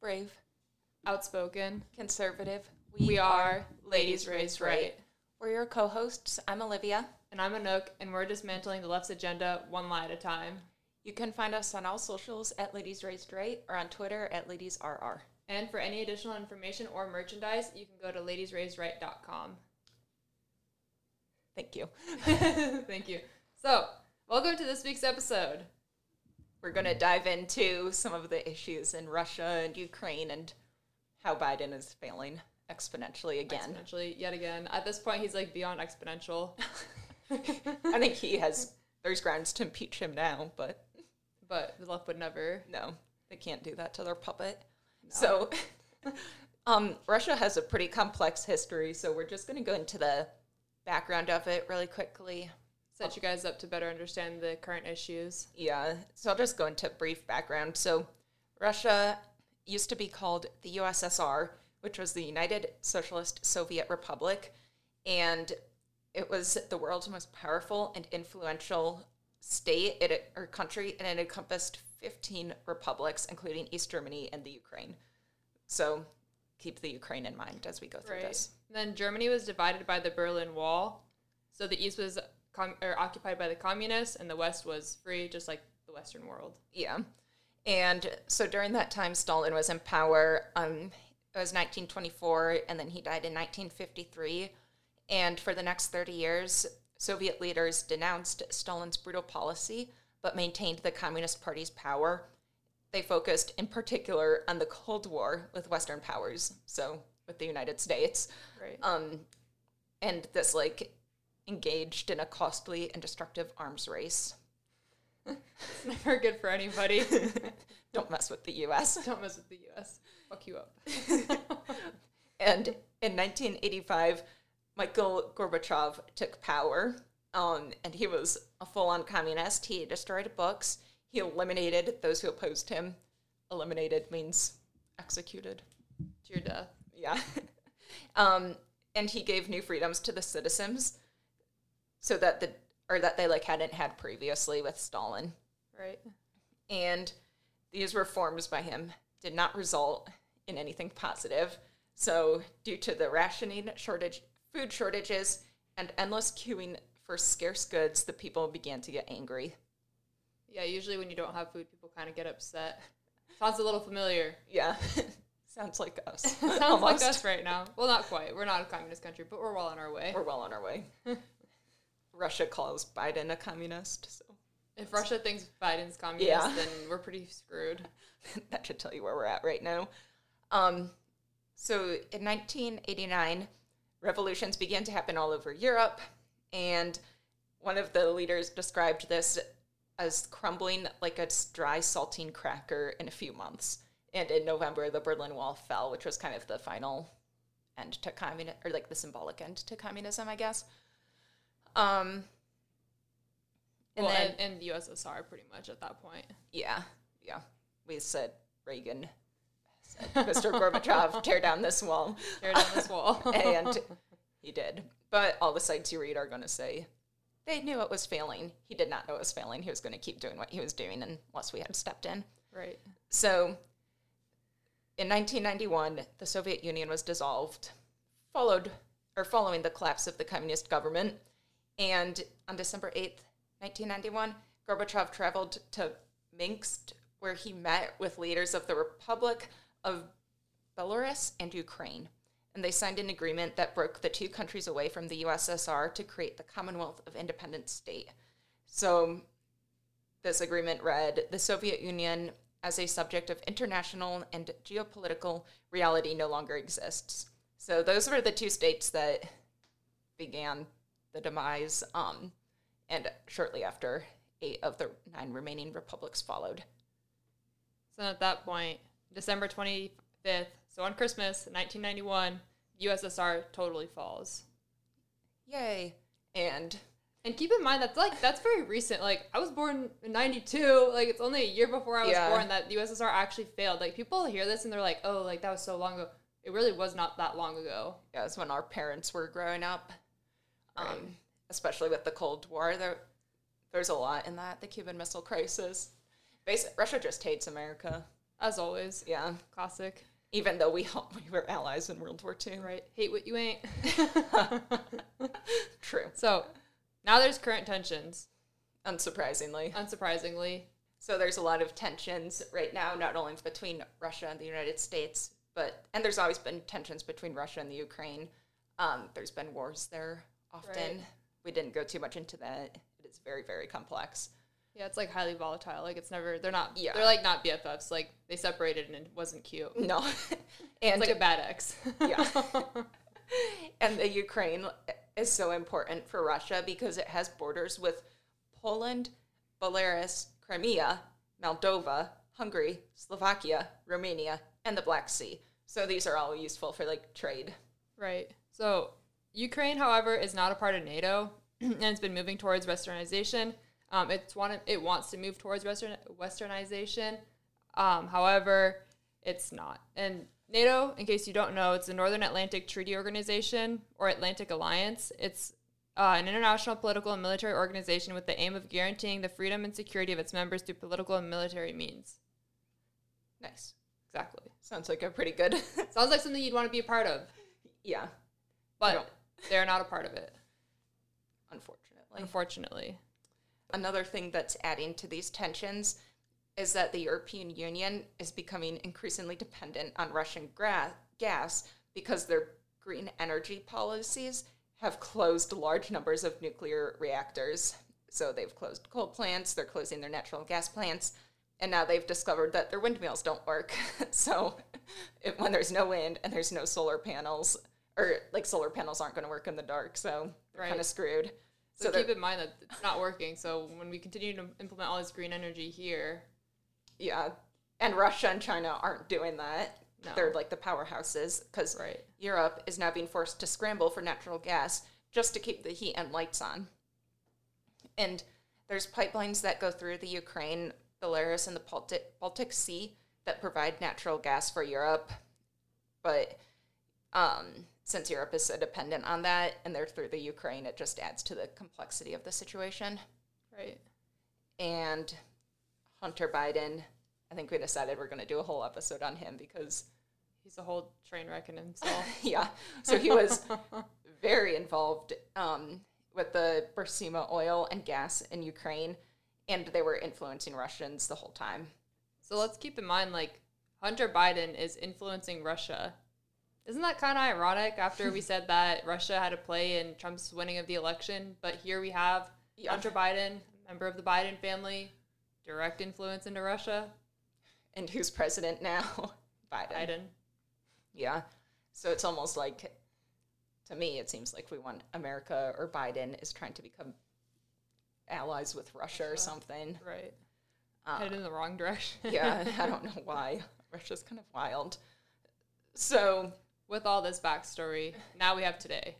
brave, outspoken, conservative. We are Ladies Raised Right. We're your co-hosts. I'm Olivia. And I'm Anouk, and we're dismantling the left's agenda one lie at a time. You can find us on all socials at Ladies Raised Right or on Twitter at LadiesRR. And for any additional information or merchandise, you can go to ladiesraisedright.com. Thank you. Thank you. So, welcome to this week's episode. We're going to dive into some of the issues in Russia and Ukraine and how Biden is failing exponentially again. Exponentially, yet again. At this point, he's like beyond exponential. I think there's grounds to impeach him now, but the left would never. No, they can't do that to their puppet. No. So Russia has a pretty complex history, so we're just going to go into the background of it really quickly. Set you guys up to better understand the current issues. Yeah, so I'll just go into brief background. So Russia used to be called the USSR, which was the United Socialist Soviet Republic, and it was the world's most powerful and influential state or country, and it encompassed 15 republics, including East Germany and the Ukraine. So keep the Ukraine in mind as we go through this. And then Germany was divided by the Berlin Wall. So the East was occupied by the communists, and the West was free, just like the Western world. Yeah. And so during that time, Stalin was in power. It was 1924, and then he died in 1953. And for the next 30 years, Soviet leaders denounced Stalin's brutal policy, but maintained the Communist Party's power. They focused in particular on the Cold War with Western powers, so with the United States. Right. And this, engaged in a costly and destructive arms race. It's never good for anybody. Don't mess with the U.S. Don't mess with the U.S. Fuck you up. And in 1985... Mikhail Gorbachev took power, and he was a full-on communist. He destroyed books. He eliminated those who opposed him. Eliminated means executed. To your death. Yeah. And he gave new freedoms to the citizens, so that they hadn't had previously with Stalin. Right. And these reforms by him did not result in anything positive. So due to the rationing shortage. Food shortages, and endless queuing for scarce goods, the people began to get angry. Yeah, usually when you don't have food, people kind of get upset. Sounds a little familiar. Yeah. Sounds like us. Sounds almost like us right now. Well, not quite. We're not a communist country, but we're well on our way. We're well on our way. Russia calls Biden a communist. So if Russia thinks Biden's communist, then we're pretty screwed. That should tell you where we're at right now. So in 1989... revolutions began to happen all over Europe, and one of the leaders described this as crumbling like a dry saltine cracker in a few months. And in November, the Berlin Wall fell, which was kind of the final end to communism, or the symbolic end to communism, I guess. And the USSR pretty much at that point. Yeah. We said Reagan. Mr. Gorbachev, tear down this wall. Tear down this wall. And he did. But all the sites you read are going to say they knew it was failing. He did not know it was failing. He was going to keep doing what he was doing unless we had stepped in. Right. So in 1991, the Soviet Union was dissolved, following the collapse of the communist government. And on December 8th, 1991, Gorbachev traveled to Minsk, where he met with leaders of the Republic of Belarus and Ukraine, and they signed an agreement that broke the two countries away from the USSR to create the Commonwealth of Independent State. So this agreement read, "The Soviet Union as a subject of international and geopolitical reality no longer exists." So those were the two states that began the demise, and shortly after, 8 of the 9 remaining republics followed. So at that point, December 25th, so on Christmas, 1991, USSR totally falls. Yay. And keep in mind, that's very recent. I was born in 92. It's only a year before I was born that the USSR actually failed. People hear this and they're like, oh, that was so long ago. It really was not that long ago. Yeah, it's when our parents were growing up, right. Especially with the Cold War. There's a lot in that, the Cuban Missile Crisis. Russia just hates America. As always. Yeah. Classic. Even though we were allies in World War II. Right. Hate what you ain't. True. So now there's current tensions. Unsurprisingly. So there's a lot of tensions right now, not only between Russia and the United States, and there's always been tensions between Russia and the Ukraine. There's been wars there often. Right. We didn't go too much into that. It is very, very complex. Yeah, it's like highly volatile. Like it's never, they're not, yeah. They're like not BFFs. Like they separated and it wasn't cute. No. And it's like a bad ex. Yeah. And the Ukraine is so important for Russia because it has borders with Poland, Belarus, Crimea, Moldova, Hungary, Slovakia, Romania, and the Black Sea. So these are all useful for like trade. Right. So Ukraine, however, is not a part of NATO and it's been moving towards westernization. It wants to move towards westernization. However, it's not. And NATO, in case you don't know, it's the Northern Atlantic Treaty Organization or Atlantic Alliance. It's an international political and military organization with the aim of guaranteeing the freedom and security of its members through political and military means. Nice. Exactly. Sounds like a pretty good... Sounds like something you'd want to be a part of. Yeah. But they're not a part of it. Unfortunately. Another thing that's adding to these tensions is that the European Union is becoming increasingly dependent on Russian gas because their green energy policies have closed large numbers of nuclear reactors. So they've closed coal plants, they're closing their natural gas plants, and now they've discovered that their windmills don't work. So when there's no wind and there's no solar panels, or like solar panels aren't going to work in the dark, so they're kind of screwed. So keep in mind that it's not working. So when we continue to implement all this green energy here. Yeah. And Russia and China aren't doing that. No. They're like the powerhouses because Europe is now being forced to scramble for natural gas just to keep the heat and lights on. And there's pipelines that go through the Ukraine, Belarus, and the Baltic Sea that provide natural gas for Europe. But since Europe is so dependent on that, and they're through the Ukraine, it just adds to the complexity of the situation. Right. And Hunter Biden, I think we decided we're going to do a whole episode on him because he's a whole train wreck in himself. Yeah. So he was very involved with the Burisma oil and gas in Ukraine, and they were influencing Russians the whole time. So let's keep in mind, like, Hunter Biden is influencing Russia. Isn't that kind of ironic after we said that Russia had a play in Trump's winning of the election? But here we have Hunter Biden, member of the Biden family, direct influence into Russia. And who's president now? Biden. Yeah. So it's almost like, to me, it seems like we want America or Biden is trying to become allies with Russia or something. Right. Headed in the wrong direction. Yeah. I don't know why. Russia's kind of wild. So... With all this backstory, now we have today.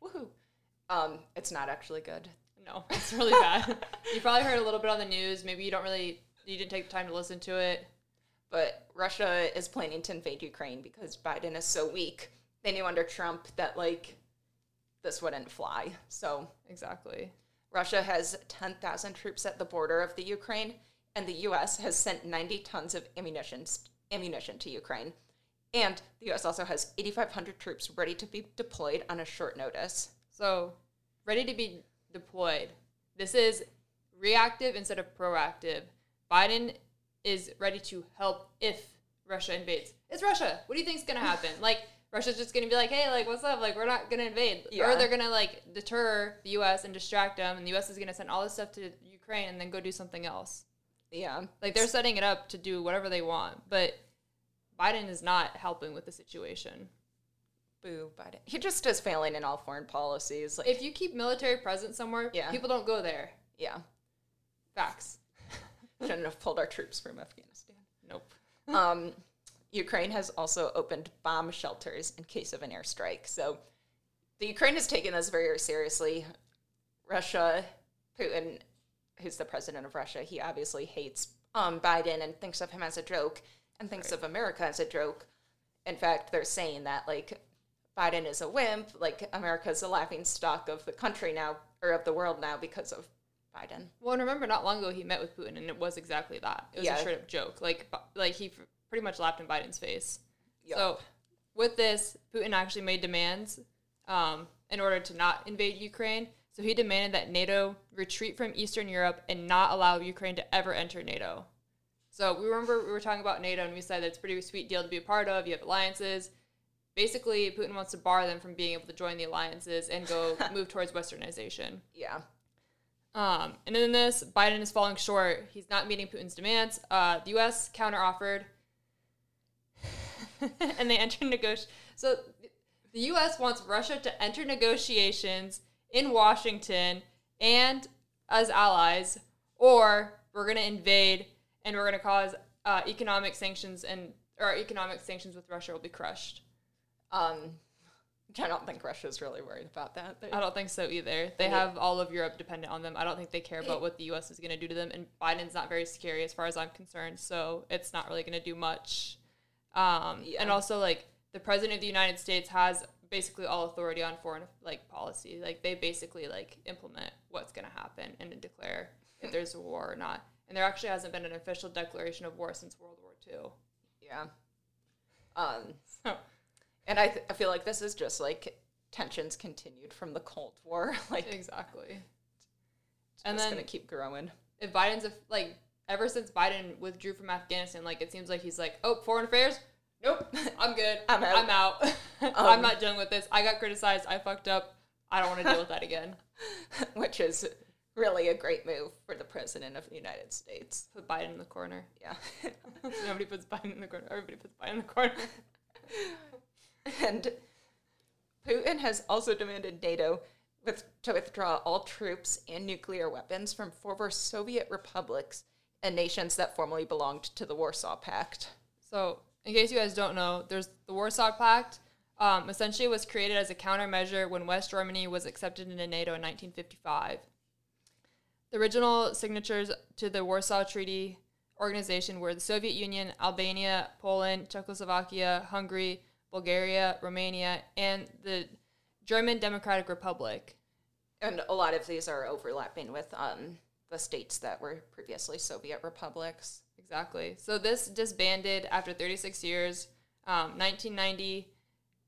Woohoo. It's not actually good. No, it's really bad. You probably heard a little bit on the news. Maybe you didn't take the time to listen to it. But Russia is planning to invade Ukraine because Biden is so weak. They knew under Trump that, like, this wouldn't fly. So exactly. Russia has 10,000 troops at the border of the Ukraine, and the U.S. has sent 90 tons of ammunition to Ukraine. And the U.S. also has 8,500 troops ready to be deployed on a short notice. So, ready to be deployed. This is reactive instead of proactive. Biden is ready to help if Russia invades. It's Russia. What do you think is going to happen? Like, Russia's just going to be like, hey, like, what's up? Like, we're not going to invade. Yeah. Or they're going to, like, deter the U.S. and distract them. And the U.S. is going to send all this stuff to Ukraine and then go do something else. Yeah. Like, they're setting it up to do whatever they want. But... Biden is not helping with the situation. Boo, Biden. He just is failing in all foreign policies. Like, if you keep military presence somewhere, people don't go there. Yeah. Facts. Shouldn't have pulled our troops from Afghanistan. Nope. Ukraine has also opened bomb shelters in case of an airstrike. So the Ukraine has taken this very, very seriously. Russia, Putin, who's the president of Russia, he obviously hates Biden and thinks of him as a joke. And thinks of America as a joke. In fact, they're saying that, like, Biden is a wimp. Like, America's a laughing stock of the country now, or of the world now, because of Biden. Well, and remember, not long ago he met with Putin, and it was exactly that. It was a straight-up joke. Like he pretty much laughed in Biden's face. Yep. So with this, Putin actually made demands in order to not invade Ukraine. So he demanded that NATO retreat from Eastern Europe and not allow Ukraine to ever enter NATO. So we remember we were talking about NATO, and we said that's a pretty sweet deal to be a part of. You have alliances. Basically, Putin wants to bar them from being able to join the alliances and go move towards westernization. Yeah. And in this, Biden is falling short. He's not meeting Putin's demands. The U.S. counteroffered, and they entered negotiations. So the U.S. wants Russia to enter negotiations in Washington and as allies, or we're going to invade and we're going to cause economic sanctions, and our economic sanctions with Russia will be crushed. I don't think Russia's really worried about that. I don't think so either. They have all of Europe dependent on them. I don't think they care about what the U.S. is going to do to them, and Biden's not very scary as far as I'm concerned, so it's not really going to do much. And also, the President of the United States has basically all authority on foreign, policy. They basically, implement what's going to happen and declare if there's a war or not. And there actually hasn't been an official declaration of war since World War II. Yeah. And I feel like this is just, tensions continued from the Cold War. Exactly. And then it's going to keep growing. If Biden's, ever since Biden withdrew from Afghanistan, it seems like he's like, oh, foreign affairs? Nope. I'm good. I'm out. I'm not dealing with this. I got criticized. I fucked up. I don't want to deal with that again. Which is really a great move for the President of the United States. Put Biden in the corner. Yeah. Nobody puts Biden in the corner. Everybody puts Biden in the corner. And Putin has also demanded NATO to withdraw all troops and nuclear weapons from former Soviet republics and nations that formerly belonged to the Warsaw Pact. So, in case you guys don't know, there's the Warsaw Pact. Essentially, was created as a countermeasure when West Germany was accepted into NATO in 1955. The original signatures to the Warsaw Treaty organization were the Soviet Union, Albania, Poland, Czechoslovakia, Hungary, Bulgaria, Romania, and the German Democratic Republic. And a lot of these are overlapping with the states that were previously Soviet republics. Exactly. So this disbanded after 36 years. 1990,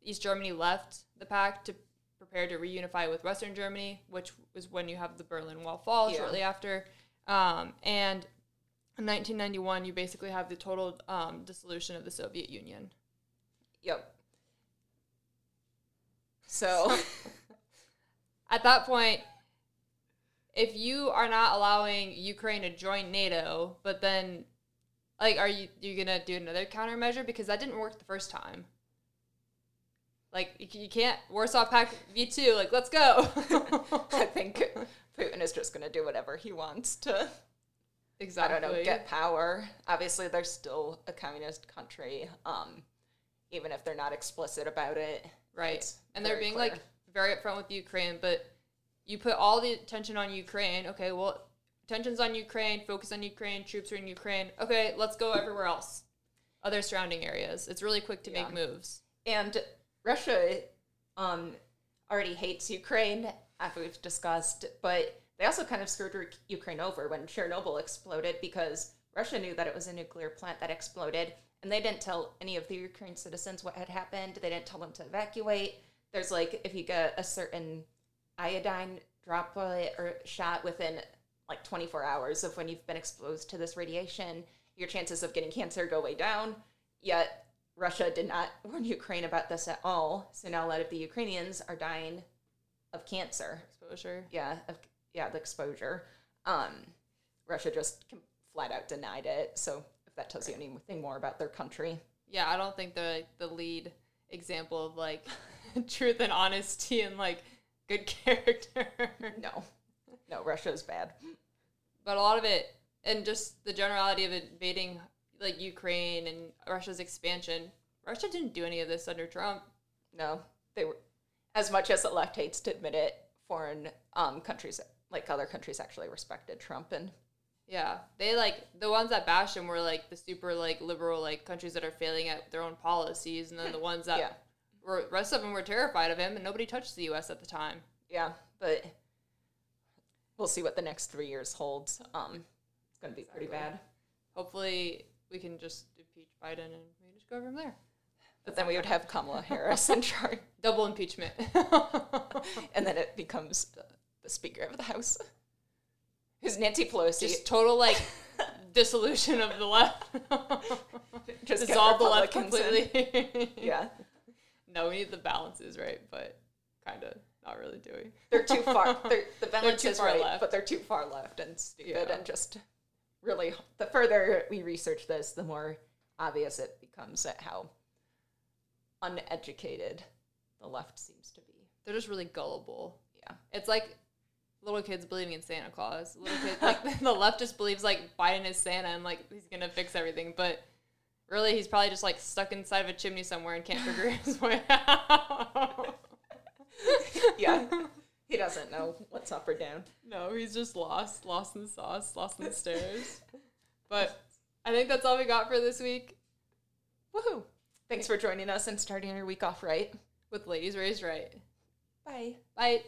East Germany left the pact to prepare to reunify with Western Germany, which was when you have the Berlin Wall fall shortly after. And in 1991, you basically have the total dissolution of the Soviet Union. Yep. So, at that point, if you are not allowing Ukraine to join NATO, but then, are you going to do another countermeasure? Because that didn't work the first time. You can't Warsaw Pact V2, let's go. I think Putin is just going to do whatever he wants to. Exactly. I don't know, get power. Obviously, they're still a communist country, even if they're not explicit about it. Right. And they're being, very upfront with Ukraine, but you put all the attention on Ukraine. Okay, well, attention's on Ukraine, focus on Ukraine, troops are in Ukraine. Okay, let's go everywhere else, other surrounding areas. It's really quick to make moves. And Russia already hates Ukraine, as we've discussed, but they also kind of screwed Ukraine over when Chernobyl exploded because Russia knew that it was a nuclear plant that exploded. And they didn't tell any of the Ukrainian citizens what had happened. They didn't tell them to evacuate. There's, if you get a certain iodine droplet or shot within, 24 hours of when you've been exposed to this radiation, your chances of getting cancer go way down. Yet Russia did not warn Ukraine about this at all. So now a lot of the Ukrainians are dying of cancer. Exposure. Yeah, the exposure. Russia just flat out denied it, so that tells you anything more about their country. Yeah, I don't think they're the lead example of truth and honesty and good character. No, Russia's bad. But a lot of it, and just the generality of invading Ukraine and Russia's expansion, Russia didn't do any of this under Trump. No, they were, as much as the left hates to admit it, foreign countries other countries actually respected Trump and. Yeah, they, the ones that bashed him were, the super, liberal, countries that are failing at their own policies, and then the ones that were, rest of them were terrified of him, and nobody touched the U.S. at the time. Yeah, but we'll see what the next 3 years holds. It's going to be pretty bad. Hopefully we can just impeach Biden and we just go from there. But then we would have Kamala Harris in charge. Double impeachment. And then it becomes the Speaker of the House. Who's Nancy Pelosi. Just total, like, dissolution of the left. Just dissolve the left completely. Yeah. No, we need the balances, right? But kind of not really doing. They're too far. The balance is right, left. But they're too far left and stupid. Yeah. And just really, the further we research this, the more obvious it becomes at how uneducated the left seems to be. They're just really gullible. Yeah. It's like little kids believing in Santa Claus. Little kids, like, the left just believes, like, Biden is Santa and, like, he's going to fix everything. But really, he's probably just, like, stuck inside of a chimney somewhere and can't figure his way out. Yeah. He doesn't know what's up or down. No, he's just lost. Lost in the sauce. Lost in the stairs. But I think that's all we got for this week. Woohoo. Thanks for joining us and starting your week off right. With Ladies Raised Right. Bye. Bye.